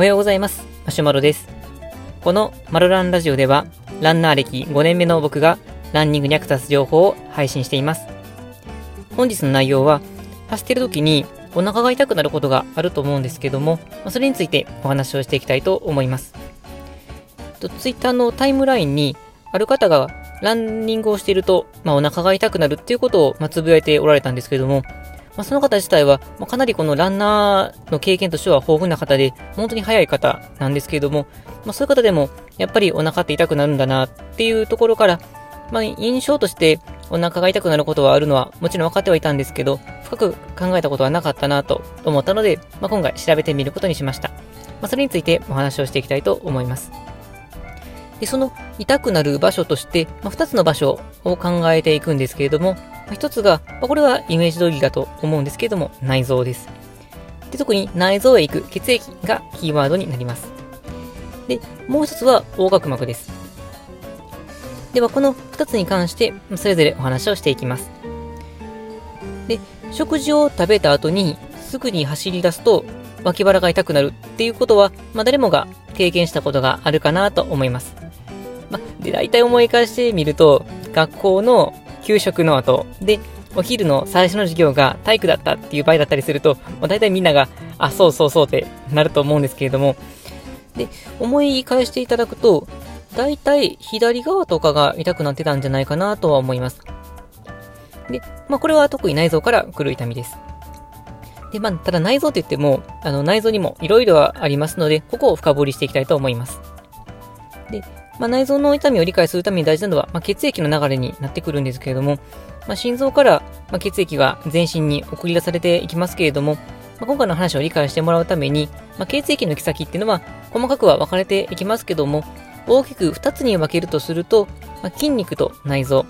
おはようございます。マシュマロです。このマロランラジオではランナー歴5年目の僕がランニングに役立つ情報を配信しています。本日の内容は走っている時にお腹が痛くなることがあると思うんですけども、それについてお話をしていきたいと思います。ツイッターのタイムラインにある方がランニングをしていると、お腹が痛くなるっていうことをつぶやいておられたんですけども、その方自体は、かなりこのランナーの経験としては豊富な方で、本当に早い方なんですけれども、そういう方でもやっぱりお腹って痛くなるんだなっていうところから、印象としてお腹が痛くなることはあるのはもちろん分かってはいたんですけど、深く考えたことはなかったなと思ったので、今回調べてみることにしました。それについてお話をしていきたいと思います。でその痛くなる場所として、2つの場所を考えていくんですけれども、1つが、これはイメージ通りだと思うんですけれども、内臓です。で特に内臓へ行く血液がキーワードになります。で、もう1つは横隔膜です。では、この2つに関して、それぞれお話をしていきます。で、食事を食べた後にすぐに走り出すと、脇腹が痛くなるっていうことは、誰もが経験したことがあるかなと思います。で、大体思い返してみると、学校の給食の後で、お昼の最初の授業が体育だったっていう場合だったりすると、大体みんなが、そうってなると思うんですけれども、で、思い返していただくと、大体左側とかが痛くなってたんじゃないかなとは思います。で、これは特に内臓から来る痛みです。で、ただ内臓って言っても、内臓にもいろいろありますので、ここを深掘りしていきたいと思います。で、内臓の痛みを理解するために大事なのは、血液の流れになってくるんですけれども、心臓から、血液が全身に送り出されていきますけれども、今回の話を理解してもらうために、血液の行き先っていうのは細かくは分かれていきますけども、大きく2つに分けるとすると、筋肉と内臓、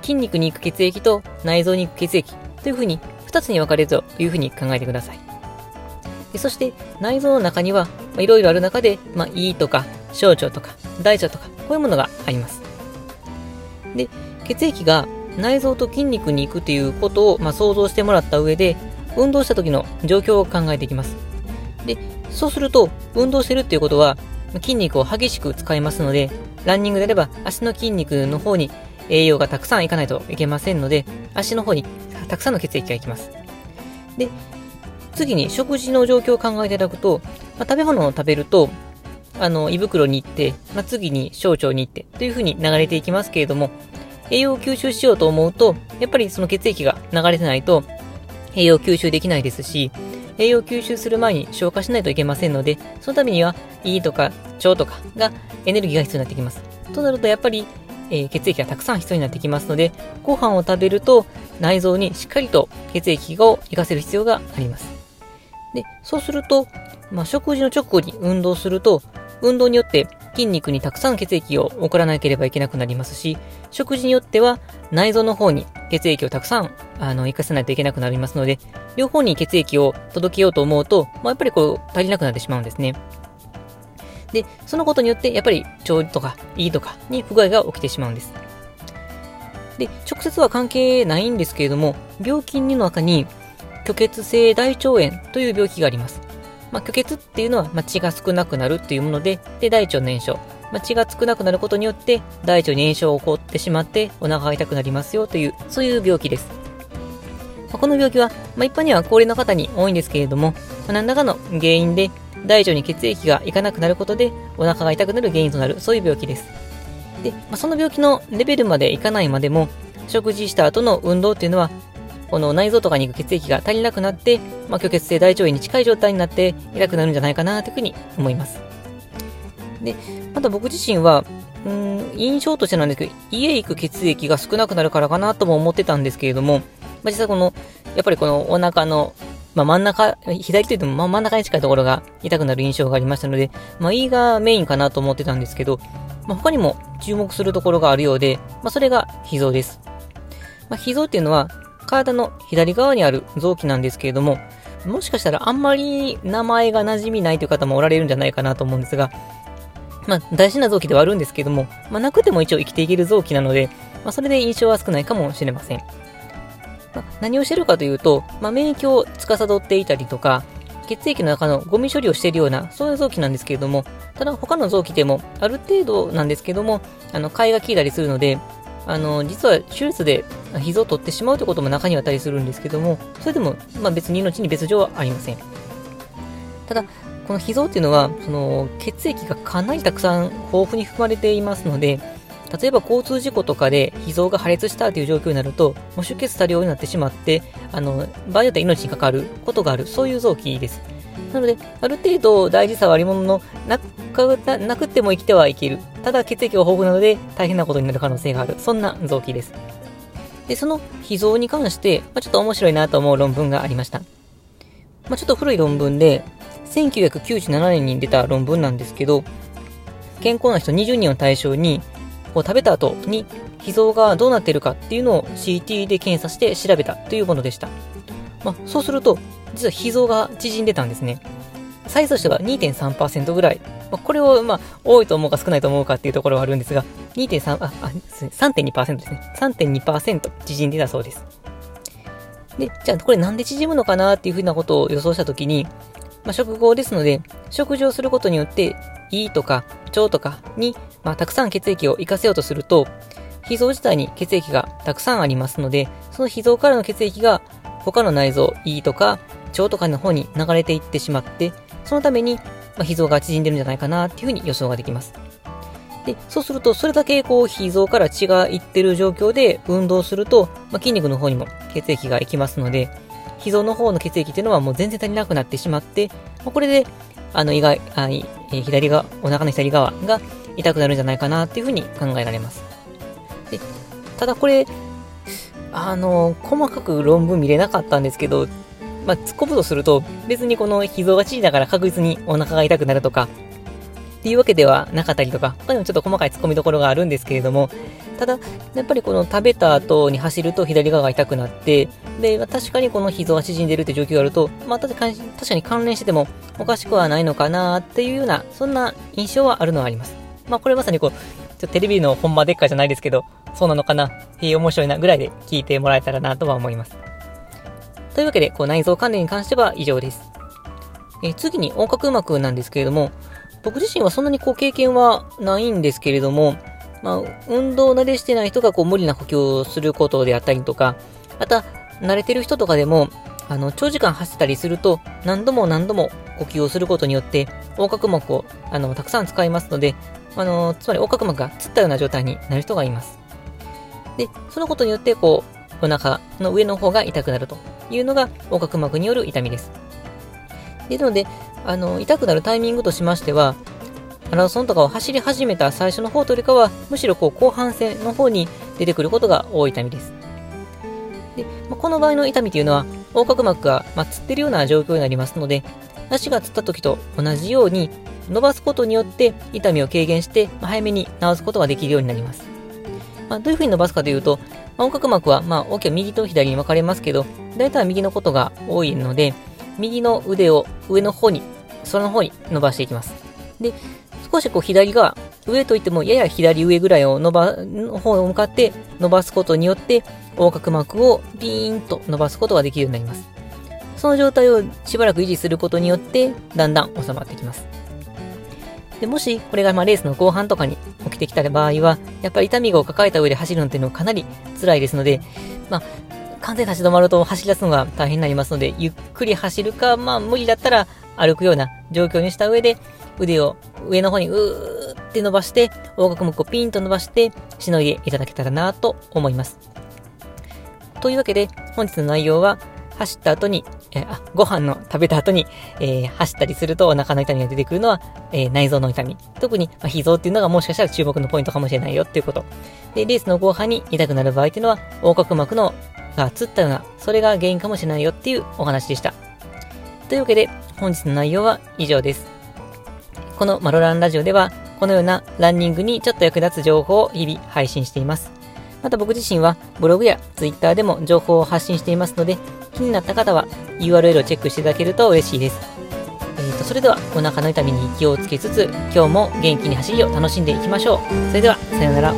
筋肉に行く血液と内臓に行く血液というふうに2つに分かれるというふうに考えてください。でそして内臓の中には、いろいろある中で、胃とか小腸とか大腸とか、こういうものがあります。で、血液が内臓と筋肉に行くということを、想像してもらった上で、運動した時の状況を考えていきます。で、そうすると、運動してるっていうことは、筋肉を激しく使いますので、ランニングであれば足の筋肉の方に栄養がたくさんいかないといけませんので、足の方にたくさんの血液がいきます。で、次に食事の状況を考えていただくと、食べ物を食べると、胃袋に行って、次に小腸に行ってというふうに流れていきますけれども、栄養を吸収しようと思うと、やっぱりその血液が流れてないと栄養を吸収できないですし、栄養を吸収する前に消化しないといけませんので、そのためには胃とか腸とかがエネルギーが必要になってきます。となるとやっぱり、血液がたくさん必要になってきますので、ご飯を食べると内臓にしっかりと血液を行かせる必要があります。でそうすると、食事の直後に運動すると、運動によって筋肉にたくさん血液を送らなければいけなくなりますし、食事によっては内臓の方に血液をたくさん行かせないといけなくなりますので、両方に血液を届けようと思うと、やっぱり足りなくなってしまうんですね。で、そのことによってやっぱり腸とか胃とかに不具合が起きてしまうんです。で、直接は関係ないんですけれども、病気の中に虚血性大腸炎という病気があります。虚血っていうのは、血が少なくなるというもので、大腸の炎症、血が少なくなることによって大腸に炎症が起こってしまってお腹が痛くなりますよという、そういう病気です。この病気は、一般には高齢の方に多いんですけれども、何らかの原因で大腸に血液がいかなくなることでお腹が痛くなる原因となる、そういう病気です。で、その病気のレベルまでいかないまでも、食事した後の運動っていうのは、この内臓とかに行く血液が足りなくなって、虚血性大腸炎に近い状態になって痛くなるんじゃないかなというふうに思います。で、また僕自身は、印象としてなんですけど、家へ行く血液が少なくなるからかなとも思ってたんですけれども、実際やっぱりこのお腹の、真ん中、左といっても真ん中に近いところが痛くなる印象がありましたので、胃がメインかなと思ってたんですけど、他にも注目するところがあるようで、それが脾臓です。脾臓っていうのは、体の左側にある臓器なんですけれども、もしかしたらあんまり名前が馴染みないという方もおられるんじゃないかなと思うんですが、大事な臓器ではあるんですけども、なくても一応生きていける臓器なので、それで印象は少ないかもしれません。何をしているかというと、免疫を司っていたりとか、血液の中のゴミ処理をしているような、そういう臓器なんですけれども、ただ他の臓器でもある程度なんですけども、替えが効いたりするので、実は手術で膝を取ってしまうということも中にはあったりするんですけども、それでも、別に命に別状はありません。ただ、この脾臓っていうのは、血液がかなりたくさん豊富に含まれていますので、例えば交通事故とかで脾臓が破裂したという状況になると、もう出血多量になってしまって、場合によっては命に関わることがある、そういう臓器です。なので、ある程度大事さはありものの、なくても生きてはいける。ただ血液が豊富なので大変なことになる可能性がある。そんな臓器です。で、その脾臓に関して、ちょっと面白いなと思う論文がありました。ちょっと古い論文で、1997年に出た論文なんですけど、健康な人20人を対象に、食べた後に脾臓がどうなっているかっていうのを CT で検査して調べたというものでした。そうすると、実は脾臓が縮んでたんですね。サイズとしては 2.3% ぐらい。これを多いと思うか少ないと思うかっていうところはあるんですが、3.2% ですね。3.2% 縮んでたそうです。で、じゃあこれなんで縮むのかなっていうふうなことを予想したときに、食後ですので、食事をすることによって胃とか腸とかに、たくさん血液を生かせようとすると、脾臓自体に血液がたくさんありますので、その脾臓からの血液が他の内臓、胃とか腸とかの方に流れていってしまって、そのために脾臓が縮んでるんじゃないかなっていうふうに予想ができます。で、そうするとそれだけ脾臓から血がいってる状況で運動すると、筋肉の方にも血液が行きますので、脾臓の方の血液っていうのはもう全然足りなくなってしまって、これで左側、お腹の左側が痛くなるんじゃないかなっていうふうに考えられます。で、ただこれ、細かく論文見れなかったんですけど、突っ込むとすると、別にこの脾臓が縮んだから確実にお腹が痛くなるとか、っていうわけではなかったりとか、他にもちょっと細かい突っ込みどころがあるんですけれども、ただ、やっぱりこの食べた後に走ると左側が痛くなって、で、確かにこの脾臓が縮んでるって状況があると、確かに関連しててもおかしくはないのかなっていうような、そんな印象はあるのはあります。これまさにテレビのほんまでっかじゃないですけど、そうなのかな、面白いなぐらいで聞いてもらえたらなとは思います。というわけで、内臓関連に関しては以上です。次に横隔膜なんですけれども、僕自身はそんなに経験はないんですけれども、運動慣れしてない人が無理な呼吸をすることであったりとか、また慣れてる人とかでも長時間走ったりすると何度も呼吸をすることによって横隔膜をたくさん使いますので、つまり横隔膜がつったような状態になる人がいます。で、そのことによってお腹の上の方が痛くなるというのが横隔膜による痛みです。で、なので痛くなるタイミングとしましては、マラソンとかを走り始めた最初の方とよりかは、むしろ後半戦の方に出てくることが多い痛みです。で、この場合の痛みというのは、横隔膜がつってるような状況になりますので、足がつった時と同じように、伸ばすことによって痛みを軽減して、早めに治すことができるようになります。どういうふうに伸ばすかというと、横隔膜は大きく右と左に分かれますけど、大体は右のことが多いので、右の腕を上の方に、空の方に伸ばしていきます。で、少し左側、上といってもやや左上ぐらいをの方に向かって伸ばすことによって、横隔膜をビーンと伸ばすことができるようになります。その状態をしばらく維持することによって、だんだん収まってきます。で、もしこれがレースの後半とかに起きてきた場合は、やっぱり痛みを抱えた上で走るのっていうのはかなり辛いですので、完全に立ち止まると走り出すのが大変になりますので、ゆっくり走るか、無理だったら歩くような状況にした上で、腕を上の方にうーって伸ばして、横隔膜をピンと伸ばして、しのいでいただけたらなと思います。というわけで、本日の内容は、走った後に、ご飯の食べた後に、走ったりするとお腹の痛みが出てくるのは、内臓の痛み。特に、脾臓っていうのがもしかしたら注目のポイントかもしれないよっていうこと。で、レースの後半に痛くなる場合っていうのは、横隔膜がつったような、それが原因かもしれないよっていうお話でした。というわけで、本日の内容は以上です。このマロランラジオでは、このようなランニングにちょっと役立つ情報を日々配信しています。また僕自身はブログやツイッターでも情報を発信していますので、気になった方は URL をチェックしていただけると嬉しいです。それではお腹の痛みに気をつけつつ、今日も元気に走りを楽しんでいきましょう。それでは、さようなら。